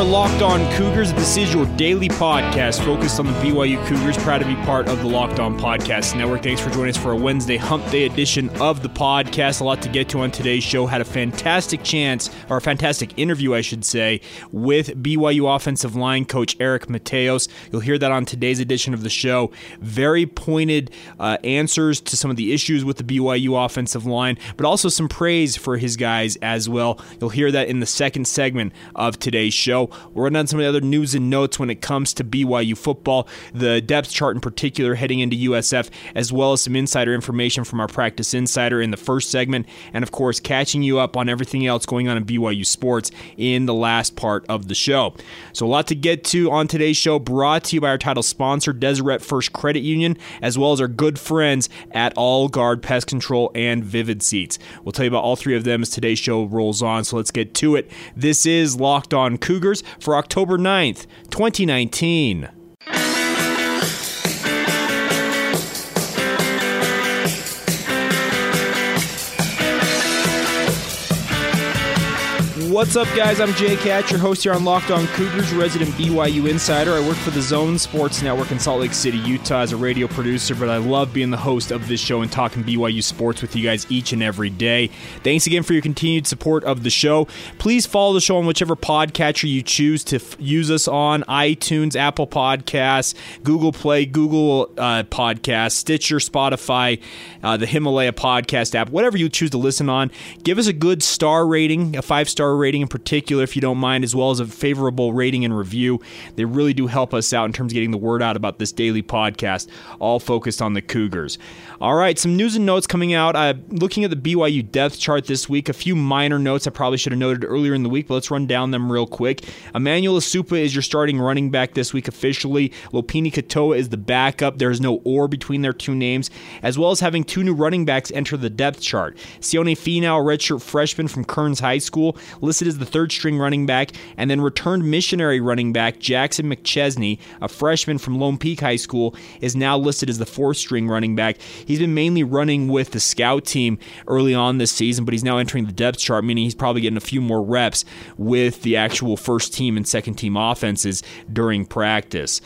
are Locked On Cougars. This is your daily podcast focused on the BYU Cougars. Proud to be part of the Locked On Podcast Network. Thanks for joining us for a Wednesday hump day edition of the podcast. A lot to get to on today's show. Had a fantastic chance, or a fantastic interview, I should say, with BYU offensive line coach Eric Mateos. You'll hear that on today's edition of the show. Very pointed answers to some of the issues with the BYU offensive line, but also some praise for his guys as well. You'll hear that in the second segment of today's show. We're running on some of the other news and notes when it comes to BYU football, the depth chart in particular heading into USF, as well as some insider information from our practice insider in the first segment, and of course catching you up on everything else going on in BYU sports in the last part of the show. So a lot to get to on today's show, brought to you by our title sponsor, Deseret First Credit Union, as well as our good friends at All Guard Pest Control and Vivid Seats. We'll tell you about all three of them as today's show rolls on, so let's get to it. This is Locked On Cougars for October 9th, 2019. What's up, guys? I'm Jay Catch, your host here on Locked On Cougars, resident BYU insider. I work for the Zone Sports Network in Salt Lake City, Utah as a radio producer, but I love being the host of this show and talking BYU sports with you guys each and every day. Thanks again for your continued support of the show. Please follow the show on whichever podcatcher you choose to use us on, iTunes, Apple Podcasts, Google Play, Google Podcasts, Stitcher, Spotify, the Himalaya Podcast app, whatever you choose to listen on. Give us a good star rating, a five-star rating in particular, if you don't mind, as well as a favorable rating and review. They really do help us out in terms of getting the word out about this daily podcast, all focused on the Cougars. All right, some news and notes coming out. Looking at the BYU depth chart this week, a few minor notes I probably should have noted earlier in the week, but let's run down them real quick. Emmanuel Asupa is your starting running back this week officially. Lopini Katoa is the backup. There is no or between their two names, as well as having two new running backs enter the depth chart. Sione Finau, redshirt freshman from Kearns High School, listed as the third-string running back, and then returned missionary running back Jackson McChesney, a freshman from Lone Peak High School, is now listed as the fourth-string running back. He's been mainly running with the scout team early on this season, but he's now entering the depth chart, meaning he's probably getting a few more reps with the actual first-team and second-team offenses during practice.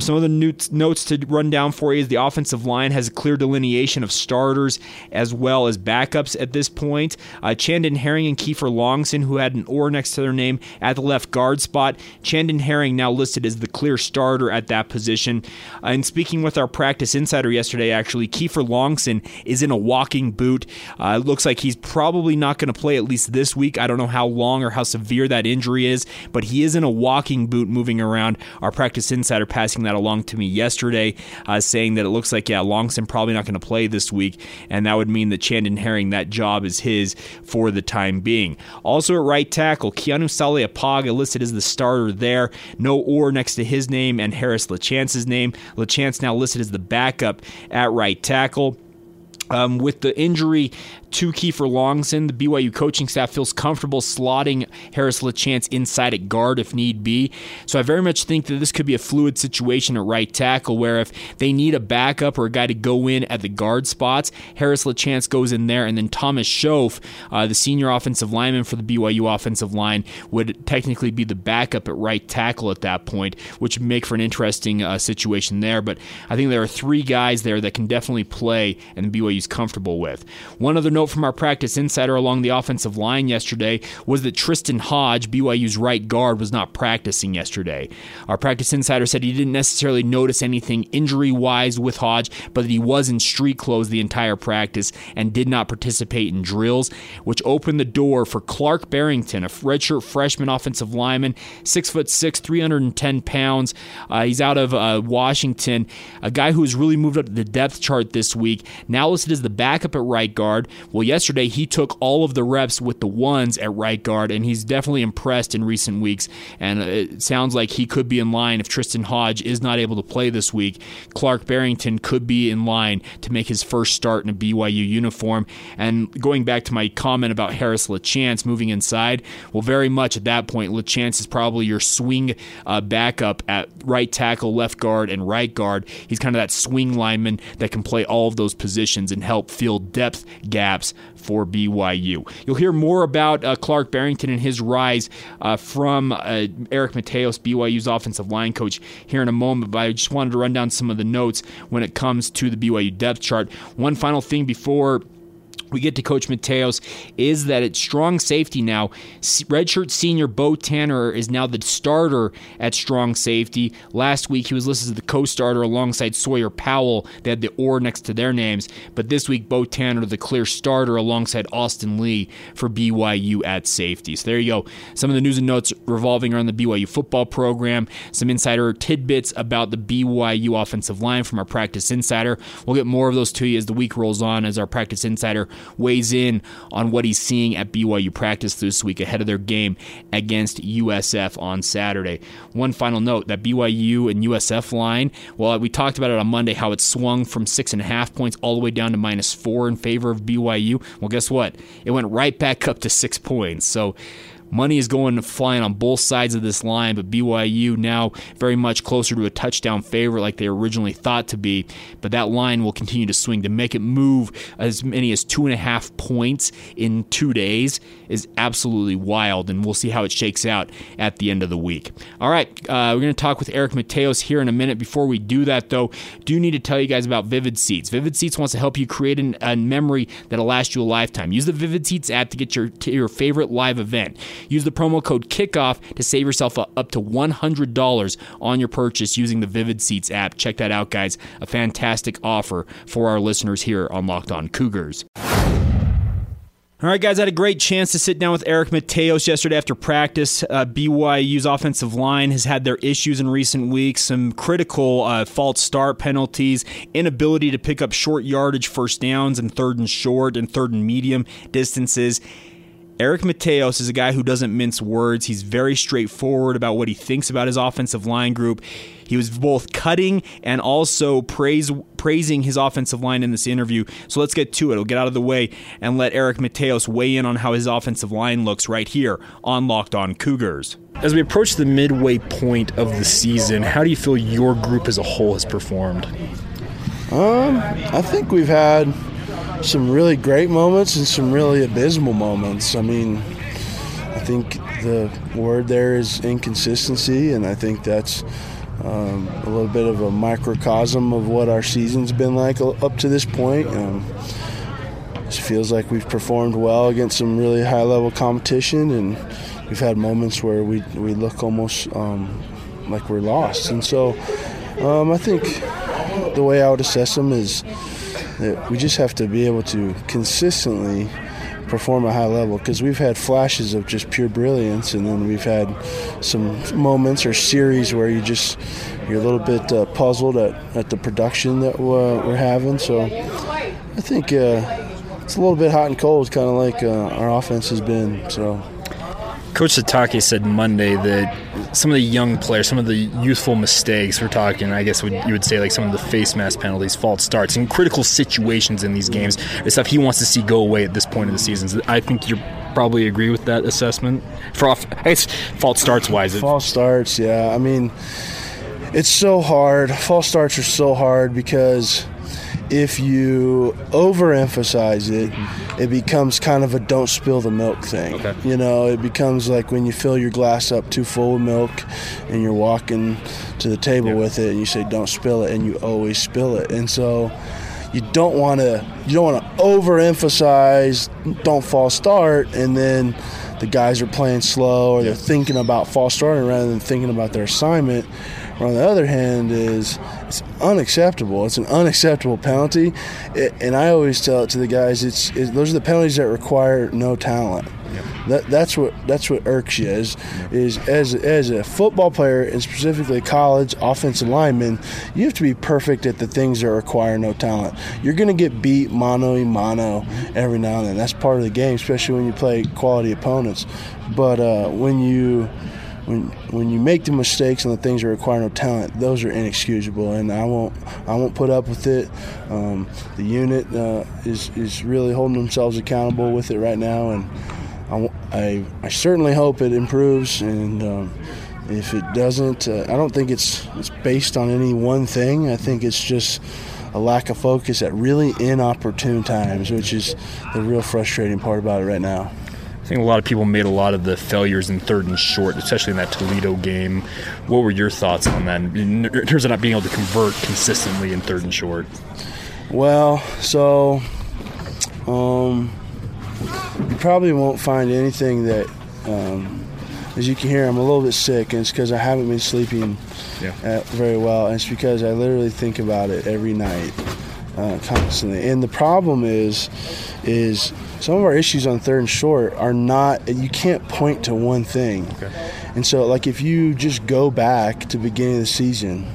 Some of the notes to run down for you is the offensive line has a clear delineation of starters as well as backups at this point. Chandon Herring and Kiefer Longson, who had an or next to their name at the left guard spot. Chandon Herring now listed as the clear starter at that position. And speaking with our practice insider yesterday, actually, Kiefer Longson is in a walking boot. It looks like he's probably not going to play at least this week. I don't know how long or how severe that injury is, but he is in a walking boot moving around. Our practice insider passing that along to me yesterday, saying that it looks like, Longson probably not going to play this week, and that would mean that Chandon Herring, that job is his for the time being. Also, at right tackle, Keanu Saleapaga listed as the starter there. No or next to his name and Harris LeChance's name. LeChance now listed as the backup at right tackle. With the injury to Kiefer Longson, the BYU coaching staff feels comfortable slotting Harris LeChance inside at guard if need be. So I very much think that this could be a fluid situation at right tackle, where if they need a backup or a guy to go in at the guard spots, Harris LeChance goes in there, and then Thomas Schoaf, the senior offensive lineman for the BYU offensive line, would technically be the backup at right tackle at that point, which would make for an interesting situation there. But I think there are three guys there that can definitely play and the BYU's comfortable with. One other note from our practice insider along the offensive line yesterday was that Tristan Hodge, BYU's right guard, was not practicing yesterday. Our practice insider said he didn't necessarily notice anything injury-wise with Hodge, but that he was in street clothes the entire practice and did not participate in drills, which opened the door for Clark Barrington, a redshirt freshman offensive lineman, 6'6", 310 pounds. He's out of Washington, a guy who has really moved up the depth chart this week, now listed as the backup at right guard. Well, yesterday he took all of the reps with the ones at right guard, and he's definitely impressed in recent weeks, and it sounds like he could be in line if Tristan Hodge is not able to play this week. Clark Barrington could be in line to make his first start in a BYU uniform. And going back to my comment about Harris LeChance moving inside, well, very much at that point, LeChance is probably your swing backup at right tackle, left guard, and right guard. He's kind of that swing lineman that can play all of those positions and help fill depth gaps snaps for BYU. You'll hear more about Clark Barrington and his rise from Eric Mateos, BYU's offensive line coach, here in a moment, but I just wanted to run down some of the notes when it comes to the BYU depth chart. One final thing before we get to Coach Mateos is that at strong safety now, redshirt senior Bo Tanner is now the starter at strong safety. Last week, he was listed as the co-starter alongside Sawyer Powell. They had the "or" next to their names. But this week, Bo Tanner, the clear starter alongside Austin Lee for BYU at safety. So there you go. Some of the news and notes revolving around the BYU football program. Some insider tidbits about the BYU offensive line from our practice insider. We'll get more of those to you as the week rolls on, as our practice insider weighs in on what he's seeing at BYU practice this week ahead of their game against USF on Saturday. One final note, that BYU and USF line, well, we talked about it on Monday, how it swung from 6.5 points all the way down to -4 in favor of BYU. Well, guess what? It went right back up to 6 points. So money is going flying on both sides of this line, but BYU now very much closer to a touchdown favorite like they originally thought to be. But that line will continue to swing. To make it move as many as 2.5 points in 2 days is absolutely wild, and we'll see how it shakes out at the end of the week. All right, we're going to talk with Eric Mateos here in a minute. Before we do that, though, do need to tell you guys about Vivid Seats. Vivid Seats wants to help you create a memory that'll last you a lifetime. Use the Vivid Seats app to get your favorite live event. Use the promo code KICKOFF to save yourself up to $100 on your purchase using the Vivid Seats app. Check that out, guys. A fantastic offer for our listeners here on Locked On Cougars. All right, guys, I had a great chance to sit down with Eric Mateos yesterday after practice. BYU's offensive line has had their issues in recent weeks, some critical false start penalties, inability to pick up short yardage first downs and third and short and third and medium distances. Eric Mateos is a guy who doesn't mince words. He's very straightforward about what he thinks about his offensive line group. He was both cutting and also praising his offensive line in this interview. So let's get to it. We'll get out of the way and let Eric Mateos weigh in on how his offensive line looks right here on Locked On Cougars. As we approach the midway point of the season, how do you feel your group as a whole has performed? I think we've had some really great moments and some really abysmal moments. I mean, I think the word there is inconsistency, and I think that's a little bit of a microcosm of what our season's been like up to this point. It feels like we've performed well against some really high-level competition, and we've had moments where we look almost like we're lost. And so I think the way I would assess them is that we just have to be able to consistently perform at a high level, because we've had flashes of just pure brilliance, and then we've had some moments or series where you're a little bit puzzled at the production that we're having. So I think it's a little bit hot and cold, kind of like our offense has been. So Coach Satake said Monday that some of the young players, some of the youthful mistakes we're talking, I guess you would say like some of the face mask penalties, false starts, and critical situations in these games, the stuff he wants to see go away at this point of the season. So I think you probably agree with that assessment. False starts wise. False starts, yeah. I mean, it's so hard. False starts are so hard because if you overemphasize it, it becomes kind of a don't spill the milk thing. Okay. You know, it becomes like when you fill your glass up too full of milk and you're walking to the table with it and you say don't spill it, and you always spill it. And so you don't want to overemphasize don't false start, and then the guys are playing slow or they're thinking about false starting rather than thinking about their assignment. Or on the other hand, it's unacceptable. It's an unacceptable penalty, and I always tell it to the guys. Those are the penalties that require no talent. Yep. That's what irks you is as a football player, and specifically college offensive lineman, you have to be perfect at the things that require no talent. You're going to get beat mano-a-mano every now and then. That's part of the game, especially when you play quality opponents. But when you make the mistakes and the things that require no talent, those are inexcusable, and I won't put up with it. The unit is really holding themselves accountable with it right now, and I certainly hope it improves. And if it doesn't, I don't think it's based on any one thing. I think it's just a lack of focus at really inopportune times, which is the real frustrating part about it right now. I think a lot of people made a lot of the failures in third and short, especially in that Toledo game. What were your thoughts on that in terms of not being able to convert consistently in third and short? Well, so you probably won't find anything that, as you can hear, I'm a little bit sick, and it's because I haven't been sleeping very well, and it's because I literally think about it every night. Constantly. And the problem is some of our issues on third and short are not, you can't point to one thing. Okay. And so, like, if you just go back to the beginning of the season,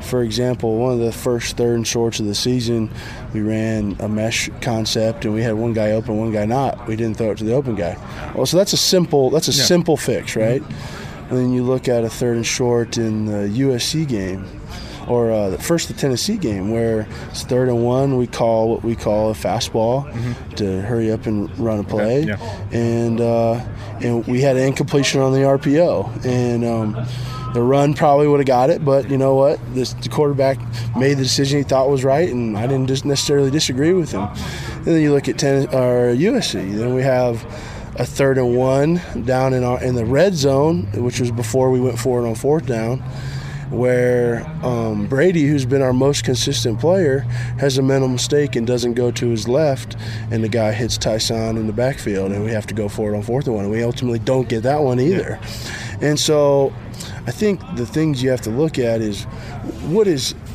for example, one of the first third and shorts of the season, we ran a mesh concept and we had one guy open, one guy not. We didn't throw it to the open guy. Well, so that's a simple fix, right? Mm-hmm. And then you look at a third and short in the USC game, or the Tennessee game, where it's 3rd and 1, we call what we call a fastball to hurry up and run a play. Okay. Yeah. And we had an incompletion on the RPO. And the run probably would have got it, but you know what? The quarterback made the decision he thought was right, and I didn't necessarily disagree with him. And then you look at USC. Then we have a 3rd and 1 down in the red zone, which was before we went forward on 4th down, where Brady, who's been our most consistent player, has a mental mistake and doesn't go to his left, and the guy hits Tyson in the backfield, and we have to go for it on 4th and 1, and we ultimately don't get that one either. Yeah. And so I think the things you have to look at is,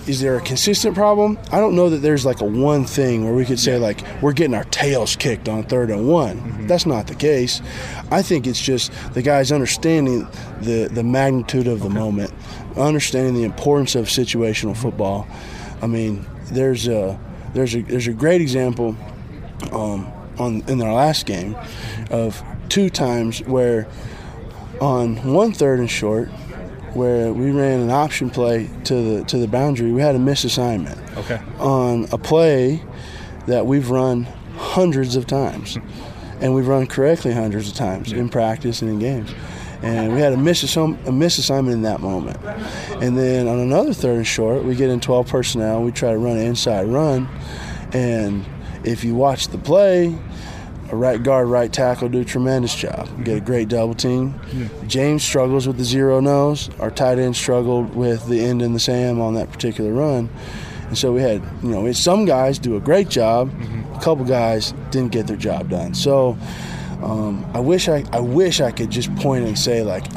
is there a consistent problem? I don't know that there's like a one thing where we could say, like, we're getting our tails kicked on 3rd and 1. Mm-hmm. That's not the case. I think it's just the guys understanding the magnitude of the moment, understanding the importance of situational football. I mean, there's a great example in our last game of 2 times where on 1 3rd and short, where we ran an option play to the boundary, we had a misassignment on a play that we've run hundreds of times, and we've run correctly hundreds of times in practice and in games. And we had a misassignment in that moment. And then on another 3rd and short, we get in 12 personnel, we try to run an inside run, and if you watch the play, right guard, right tackle do a tremendous job. We get a great double team. Yeah. James struggles with the zero nose. Our tight end struggled with the end in the Sam on that particular run. And so we had, some guys do a great job. Mm-hmm. A couple guys didn't get their job done. So I wish I could just point and say, like,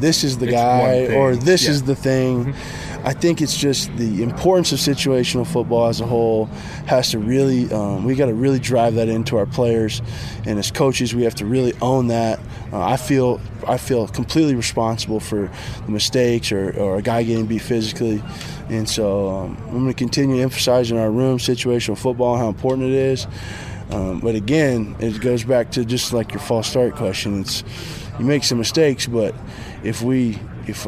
this is the guy, or this is the thing. Mm-hmm. I think it's just the importance of situational football as a whole has to really we got to really drive that into our players, and as coaches we have to really own that. I feel completely responsible for the mistakes or a guy getting beat physically, and so I'm going to continue emphasizing our room situational football, how important it is. But again, it goes back to just like your false start question. It's, you make some mistakes, but if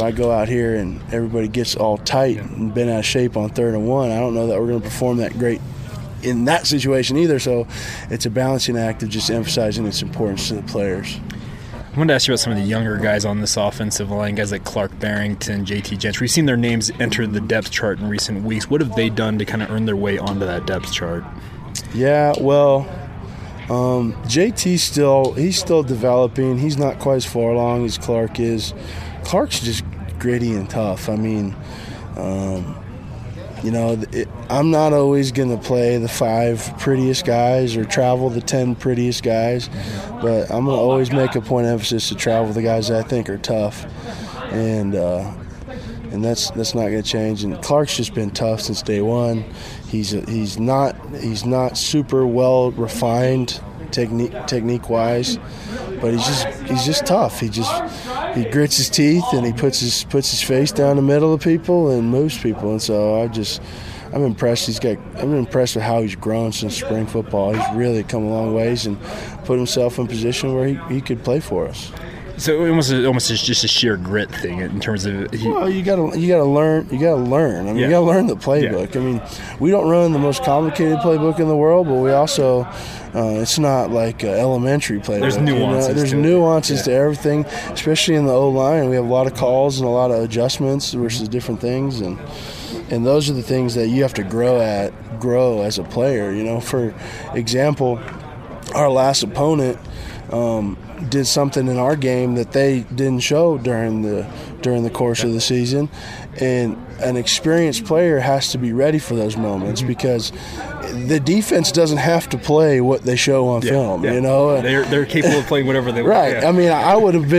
I go out here and everybody gets all tight and bent out of shape on 3rd and 1, I don't know that we're going to perform that great in that situation either. So it's a balancing act of just emphasizing its importance to the players. I wanted to ask you about some of the younger guys on this offensive line, guys like Clark Barrington, JT Jentz. We've seen their names enter the depth chart in recent weeks. What have they done to kind of earn their way onto that depth chart? Yeah, well, JT's he's still developing. He's not quite as far along as Clark is. Clark's just gritty and tough. I mean, I'm not always going to play the 5 prettiest guys or travel the 10 prettiest guys, but I'm going to always make a point of emphasis to travel the guys that I think are tough. And that's not going to change. And Clark's just been tough since day one. He's not super well refined technique wise, but he's just tough. He grits his teeth and he puts his face down the middle of people and moves people. And so I'm impressed. I'm impressed with how he's grown since spring football. He's really come a long ways and put himself in a position where he could play for us. So it was almost just a sheer grit thing in terms of. Well, you gotta learn. You gotta learn. I mean, you gotta learn the playbook. Yeah. I mean, we don't run the most complicated playbook in the world, but we also it's not like elementary playbook. There's nuances. There's nuances to everything, especially in the O line. We have a lot of calls and a lot of adjustments versus different things, and And those are the things that you have to grow as a player. You know, for example, our last opponent did something in our game that they didn't show during the course of the season, and an experienced player has to be ready for those moments because the defense doesn't have to play what they show on film. You know, they're capable of playing whatever they want. Right. Yeah. I mean, I would have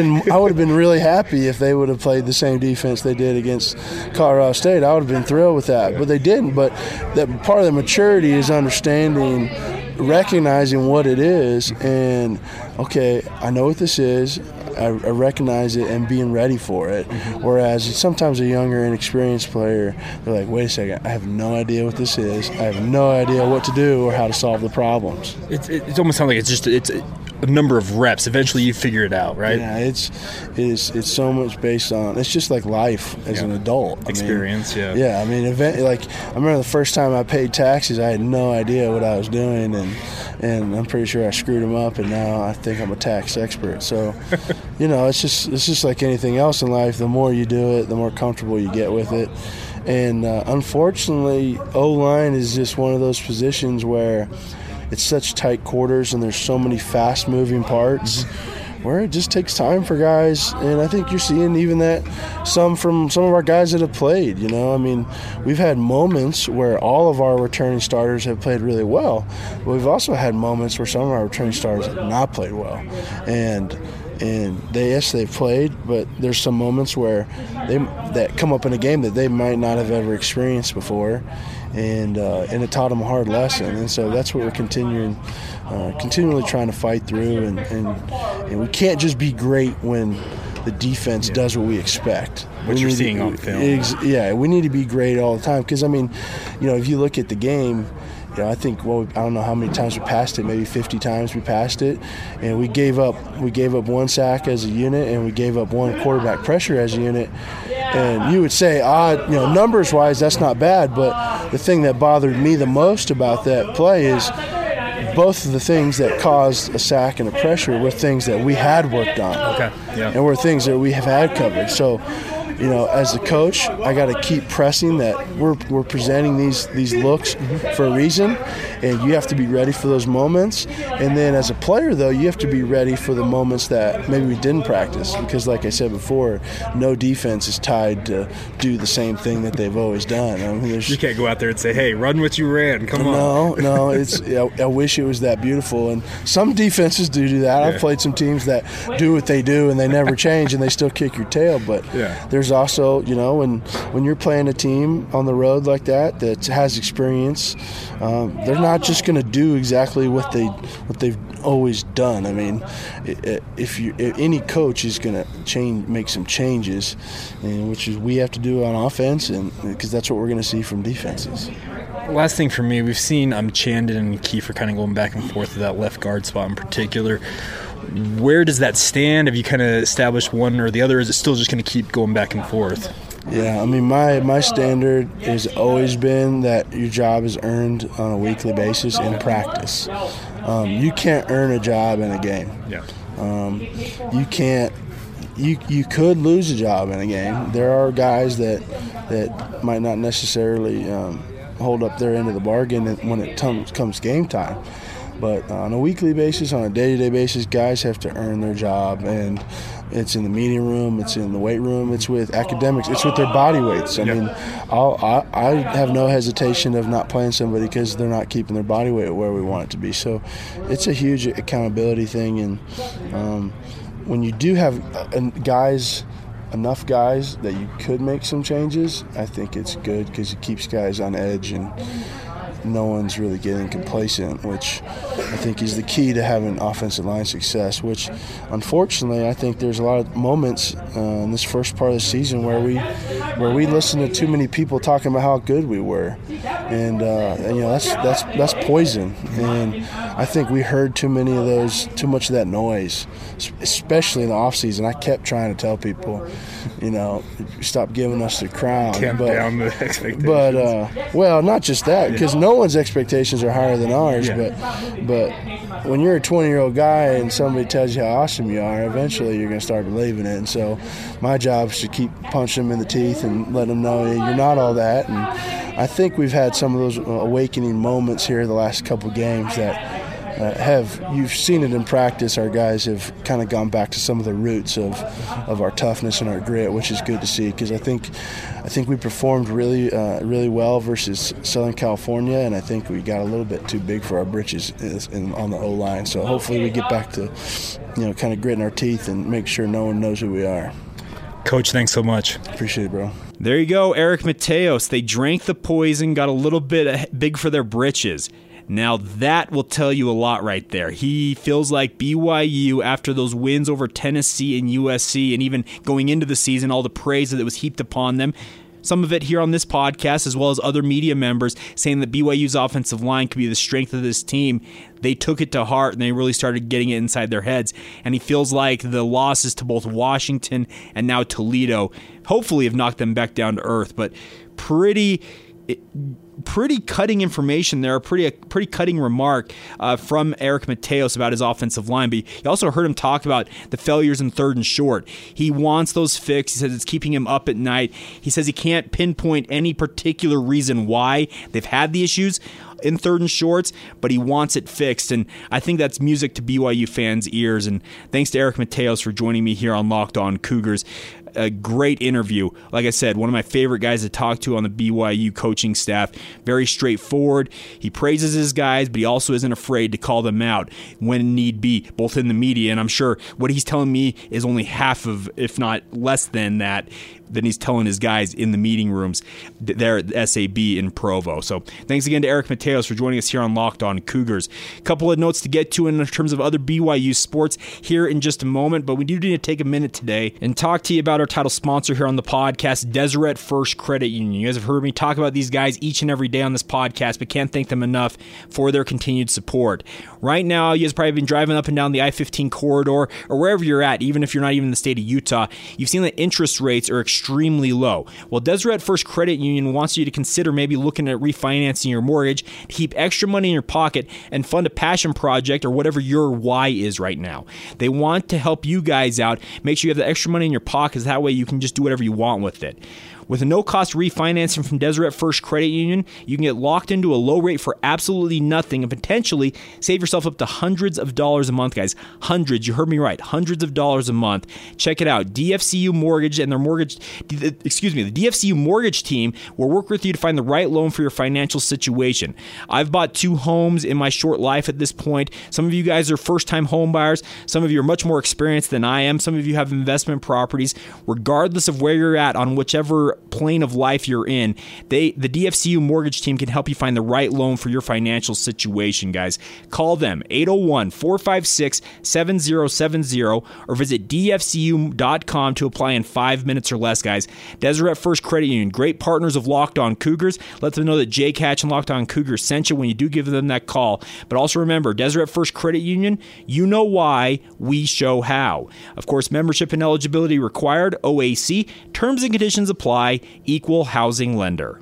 been really happy if they would have played the same defense they did against Colorado State. I would have been thrilled with that, but they didn't. But that part of the maturity is understanding, recognizing what it is, and okay, I know what this is. I recognize it and being ready for it. Mm-hmm. Whereas sometimes a younger, inexperienced player, they're like, wait a second, I have no idea what this is. I have no idea what to do or how to solve the problems. It almost sounds like it's a number of reps. Eventually you figure it out, right? Yeah, it's so much based on, it's just like life as an adult. Experience, Yeah, I mean, I remember the first time I paid taxes, I had no idea what I was doing, and I'm pretty sure I screwed them up, and now I think I'm a tax expert. So, you know, it's just like anything else in life. The more you do it, the more comfortable you get with it. And unfortunately, O-line is just one of those positions where it's such tight quarters and there's so many fast-moving parts where it just takes time for guys. And I think you're seeing even that from some of our guys that have played, you know. I mean, we've had moments where all of our returning starters have played really well, but we've also had moments where some of our returning starters have not played well. And they've played, but there's some moments where that come up in a game that they might not have ever experienced before, and it taught them a hard lesson. And so that's what we're continually trying to fight through, and we can't just be great when the defense does what we expect. What you're seeing on film. We need to be great all the time because, I mean, you know, if you look at the game, you know, I think, well, I don't know how many times we passed it, maybe 50 times we passed it, and we gave up one sack as a unit, and we gave up one quarterback pressure as a unit. And you would say, you know, numbers-wise, that's not bad, but the thing that bothered me the most about that play is both of the things that caused a sack and a pressure were things that we had worked on. Okay. Yeah. And were things that we have had covered. So, you know, as the coach, I got to keep pressing that we're presenting these looks for a reason, and you have to be ready for those moments. And then as a player, though, you have to be ready for the moments that maybe we didn't practice because, like I said before, no defense is tied to do the same thing that they've always done. I mean, you can't go out there and say, hey, run what you ran. Come on. No. It's I wish it was that beautiful. And some defenses do that. Yeah. I've played some teams that do what they do, and they never change, and they still kick your tail. But there's also, you know, when you're playing a team on the road like that has experience, they're not just going to do exactly what they've always done. I mean, if any coach is going to make some changes, and which is we have to do on offense, and because that's what we're going to see from defenses. Last thing for me, we've seen Chandon and Kiefer kind of going back and forth to that left guard spot in particular. Where does that stand? Have you kind of established one or the other? Is it still just going to keep going back and forth? Yeah, I mean, my standard has always been that your job is earned on a weekly basis in practice. You can't earn a job in a game. Yeah. You can't. You could lose a job in a game. There are guys that might not necessarily hold up their end of the bargain when it comes game time. But on a weekly basis, on a day-to-day basis, guys have to earn their job, and it's in the meeting room, it's in the weight room, it's with academics, it's with their body weights. I mean, I have no hesitation of not playing somebody because they're not keeping their body weight where we want it to be. So it's a huge accountability thing, and when you do have enough guys that you could make some changes, I think it's good because it keeps guys on edge and no one's really getting complacent, which I think is the key to having offensive line success, which unfortunately I think there's a lot of moments in this first part of the season where we listen to too many people talking about how good we were, and you know, that's poison, and I think we heard too much of that noise, especially in the off season. I kept trying to tell people, you know, stop giving us the crown, tamp down the expectations. But well, not just that, because no one's expectations are higher than ours, but when you're a 20-year-old guy and somebody tells you how awesome you are, eventually you're going to start believing it. And so my job is to keep punching them in the teeth and letting them know you're not all that. And I think we've had some of those awakening moments here the last couple games that you've seen it in practice. Our guys have kind of gone back to some of the roots of our toughness and our grit, which is good to see, because I think we performed really well versus Southern California, and I think we got a little bit too big for our britches on the O-line. So hopefully we get back to, kind of gritting our teeth and make sure no one knows who we are. Coach, thanks so much. Appreciate it, bro. There you go, Eric Mateos. They drank the poison, got a little bit big for their britches. Now that will tell you a lot right there. He feels like BYU, after those wins over Tennessee and USC, and even going into the season, all the praise that was heaped upon them, some of it here on this podcast as well as other media members saying that BYU's offensive line could be the strength of this team, they took it to heart and they really started getting it inside their heads. And he feels like the losses to both Washington and now Toledo hopefully have knocked them back down to earth. But pretty cutting information there, a pretty cutting remark from Eric Mateos about his offensive line. But you also heard him talk about the failures in third and short. He wants those fixed. He says it's keeping him up at night. He says he can't pinpoint any particular reason why they've had the issues in third and shorts, but he wants it fixed. And I think that's music to BYU fans' ears. And thanks to Eric Mateos for joining me here on Locked On Cougars. A great interview. Like I said, one of my favorite guys to talk to on the BYU coaching staff. Very straightforward. He praises his guys, but he also isn't afraid to call them out when need be, both in the media. And I'm sure what he's telling me is only half of, if not less than that, than he's telling his guys in the meeting rooms there at SAB in Provo. So thanks again to Eric Mateos for joining us here on Locked On Cougars. A couple of notes to get to in terms of other BYU sports here in just a moment, but we do need to take a minute today and talk to you about our title sponsor here on the podcast, Deseret First Credit Union. You guys have heard me talk about these guys each and every day on this podcast, but can't thank them enough for their continued support. Right now, you guys have probably been driving up and down the I-15 corridor or wherever you're at, even if you're not even in the state of Utah. You've seen that interest rates are extremely low. Well, Deseret First Credit Union wants you to consider maybe looking at refinancing your mortgage to keep extra money in your pocket and fund a passion project or whatever your why is right now. They want to help you guys out. Make sure you have the extra money in your pocket. That way you can just do whatever you want with it. With a no-cost refinancing from Deseret First Credit Union, you can get locked into a low rate for absolutely nothing and potentially save yourself up to hundreds of dollars a month, guys. Hundreds, you heard me right, hundreds of dollars a month. Check it out. DFCU Mortgage and the DFCU Mortgage team will work with you to find the right loan for your financial situation. I've bought 2 homes in my short life at this point. Some of you guys are first-time home buyers. Some of you are much more experienced than I am. Some of you have investment properties. Regardless of where you're at on whichever plane of life you're in, the DFCU Mortgage team can help you find the right loan for your financial situation, guys. Call them 801-456-7070 or visit dfcu.com to apply in 5 minutes or less, guys. Deseret First Credit Union, great partners of Locked On Cougars. Let them know that Jay Catch and Locked On Cougars sent you when you do give them that call. But also remember, Deseret First Credit Union, you know why, we show how. Of course, membership and eligibility required, OAC. Terms and conditions apply. Equal housing lender.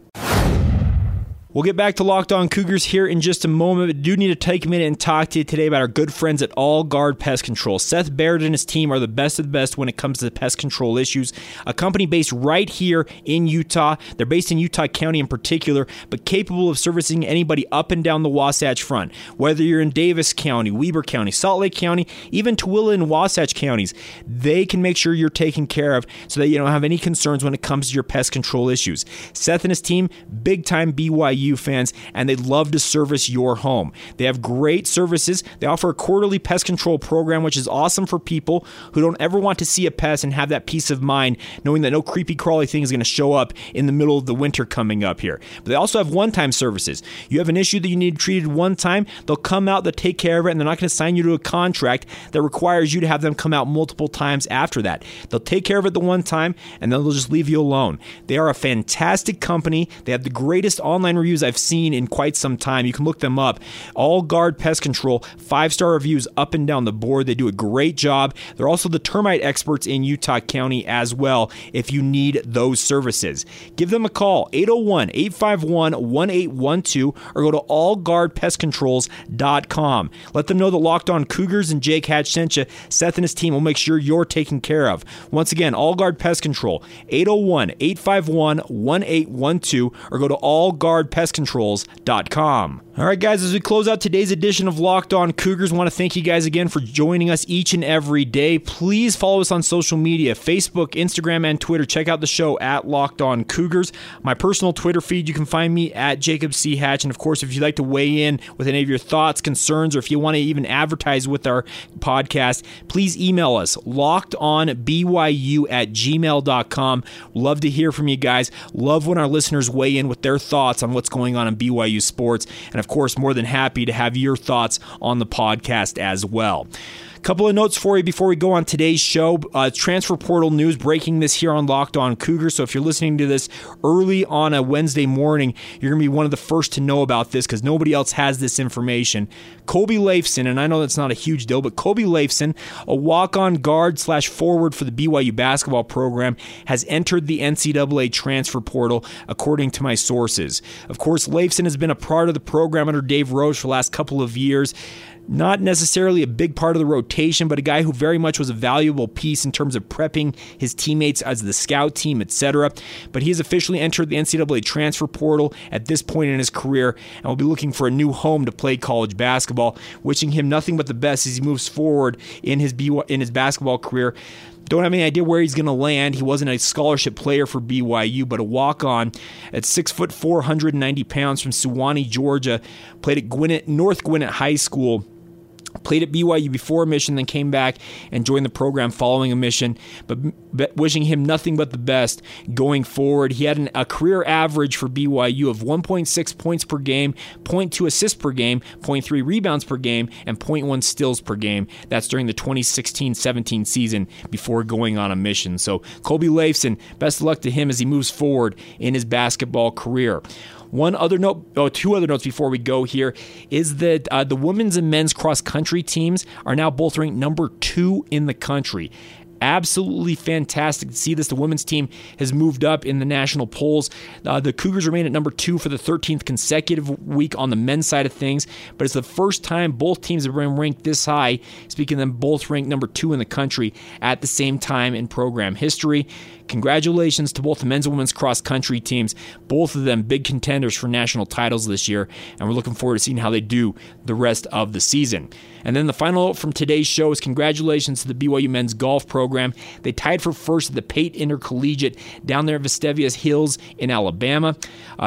We'll get back to Locked On Cougars here in just a moment, but do need to take a minute and talk to you today about our good friends at All Guard Pest Control. Seth Barrett and his team are the best of the best when it comes to the pest control issues. A company based right here in Utah. They're based in Utah County in particular, but capable of servicing anybody up and down the Wasatch Front. Whether you're in Davis County, Weber County, Salt Lake County, even Tooele and Wasatch counties, they can make sure you're taken care of so that you don't have any concerns when it comes to your pest control issues. Seth and his team, big time BYU fans, and they'd love to service your home. They have great services. They offer a quarterly pest control program, which is awesome for people who don't ever want to see a pest and have that peace of mind knowing that no creepy crawly thing is going to show up in the middle of the winter coming up here. But they also have one-time services. You have an issue that you need treated one time, they'll come out, they'll take care of it, and they're not going to sign you to a contract that requires you to have them come out multiple times after that. They'll take care of it the one time, and then they'll just leave you alone. They are a fantastic company. They have the greatest online reviews reviews I've seen in quite some time. You can look them up. All Guard Pest Control, 5-star reviews up and down the board. They do a great job. They're also the termite experts in Utah County as well if you need those services. Give them a call, 801-851-1812, or go to allguardpestcontrols.com. Let them know that Locked On Cougars and Jay Catch sent you. Seth and his team will make sure you're taken care of. Once again, All Guard Pest Control, 801-851-1812, or go to allguardpestcontrols.com. All right, guys, as we close out today's edition of Locked On Cougars, I want to thank you guys again for joining us each and every day. Please follow us on social media, Facebook, Instagram, and Twitter. Check out the show at Locked On Cougars. My personal Twitter feed, you can find me at Jacob C. Hatch. And, of course, if you'd like to weigh in with any of your thoughts, concerns, or if you want to even advertise with our podcast, please email us, lockedonbyu@gmail.com. Love to hear from you guys. Love when our listeners weigh in with their thoughts on what's going on in BYU sports. And, of course, more than happy to have your thoughts on the podcast as well. Couple of notes for you before we go on today's show. Transfer portal news, breaking this here on Locked On Cougars. So if you're listening to this early on a Wednesday morning, you're going to be one of the first to know about this because nobody else has this information. Colby Lafson, and I know that's not a huge deal, but Colby Lafson, a walk-on guard / forward for the BYU basketball program, has entered the NCAA transfer portal, according to my sources. Of course, Lafson has been a part of the program under Dave Rose for the last couple of years. Not necessarily a big part of the rotation, but a guy who very much was a valuable piece in terms of prepping his teammates as the scout team, etc. But he has officially entered the NCAA transfer portal at this point in his career and will be looking for a new home to play college basketball. Wishing him nothing but the best as he moves forward in his basketball career. Don't have any idea where he's going to land. He wasn't a scholarship player for BYU, but a walk-on at 6'4", 190 pounds from Suwanee, Georgia. Played at North Gwinnett High School. Played at BYU before a mission, then came back and joined the program following a mission, but wishing him nothing but the best going forward. He had a career average for BYU of 1.6 points per game, 0.2 assists per game, 0.3 rebounds per game, and 0.1 steals per game. That's during the 2016-17 season before going on a mission. So Colby Lafson, best of luck to him as he moves forward in his basketball career. Two other notes before we go here is that the women's and men's cross-country teams are now both ranked number 2 in the country. Absolutely fantastic to see this. The women's team has moved up in the national polls. The Cougars remain at number 2 for the 13th consecutive week on the men's side of things, but it's the first time both teams have been ranked this high, speaking of them both ranked number 2 in the country at the same time in program history. Congratulations to both the men's and women's cross-country teams. Both of them big contenders for national titles this year, and we're looking forward to seeing how they do the rest of the season. And then the final note from today's show is congratulations to the BYU men's golf program. They tied for first at the Pate Intercollegiate down there at Vestavia Hills in Alabama.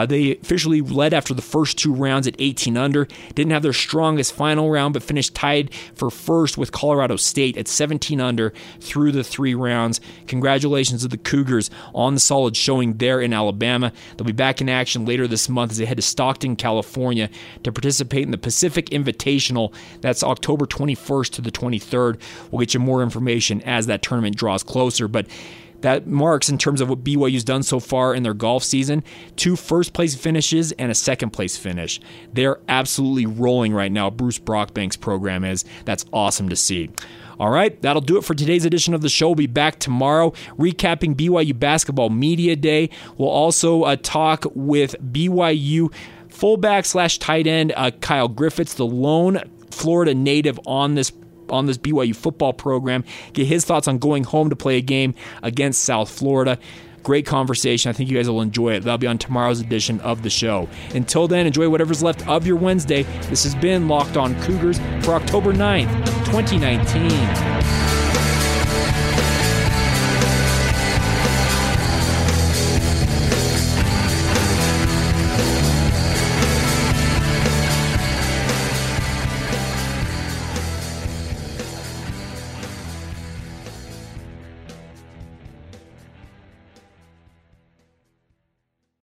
They officially led after the first 2 rounds at 18 under. Didn't have their strongest final round, but finished tied for first with Colorado State at 17 under through the 3 rounds. Congratulations to the Cougars on the solid showing there in Alabama. They'll be back in action later this month as they head to Stockton, California to participate in the Pacific Invitational. That's October 21st to the 23rd. We'll get you more information as that tournament draws closer, but that marks, in terms of what BYU's done so far in their golf season, 2 first-place finishes and a second-place finish. They're absolutely rolling right now. Bruce Brockbank's program is. That's awesome to see. All right, that'll do it for today's edition of the show. We'll be back tomorrow recapping BYU Basketball Media Day. We'll also talk with BYU fullback / tight end Kyle Griffiths, the lone Florida native on this BYU football program. Get his thoughts on going home to play a game against South Florida. Great conversation. I think you guys will enjoy it. That'll be on tomorrow's edition of the show. Until then, enjoy whatever's left of your Wednesday. This has been Locked On Cougars for October 9th, 2019.